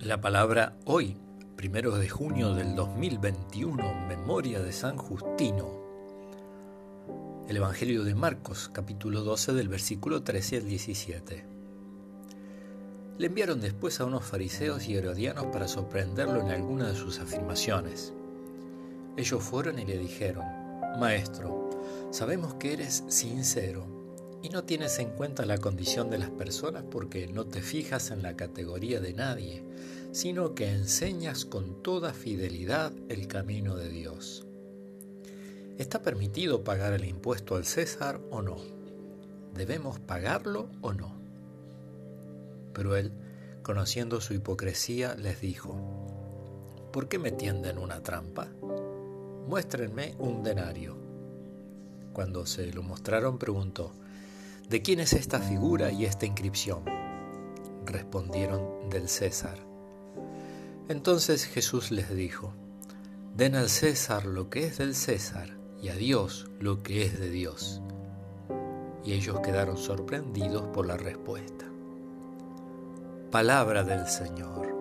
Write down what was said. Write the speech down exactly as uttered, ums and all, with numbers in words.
La palabra hoy, primero de junio del dos mil veintiuno, memoria de San Justino. El Evangelio de Marcos, capítulo doce, del versículo trece al diecisiete. Le enviaron después a unos fariseos y herodianos para sorprenderlo en alguna de sus afirmaciones. Ellos fueron y le dijeron: Maestro, sabemos que eres sincero y no tienes en cuenta la condición de las personas porque no te fijas en la categoría de nadie, sino que enseñas con toda fidelidad el camino de Dios. ¿Está permitido pagar el impuesto al César o no? ¿Debemos pagarlo o no? Pero él, conociendo su hipocresía, les dijo: ¿Por qué me tienden una trampa? Muéstrenme un denario. Cuando se lo mostraron, preguntó: ¿De quién es esta figura y esta inscripción? Respondieron: del César. Entonces Jesús les dijo: Den al César lo que es del César y a Dios lo que es de Dios. Y ellos quedaron sorprendidos por la respuesta. Palabra del Señor.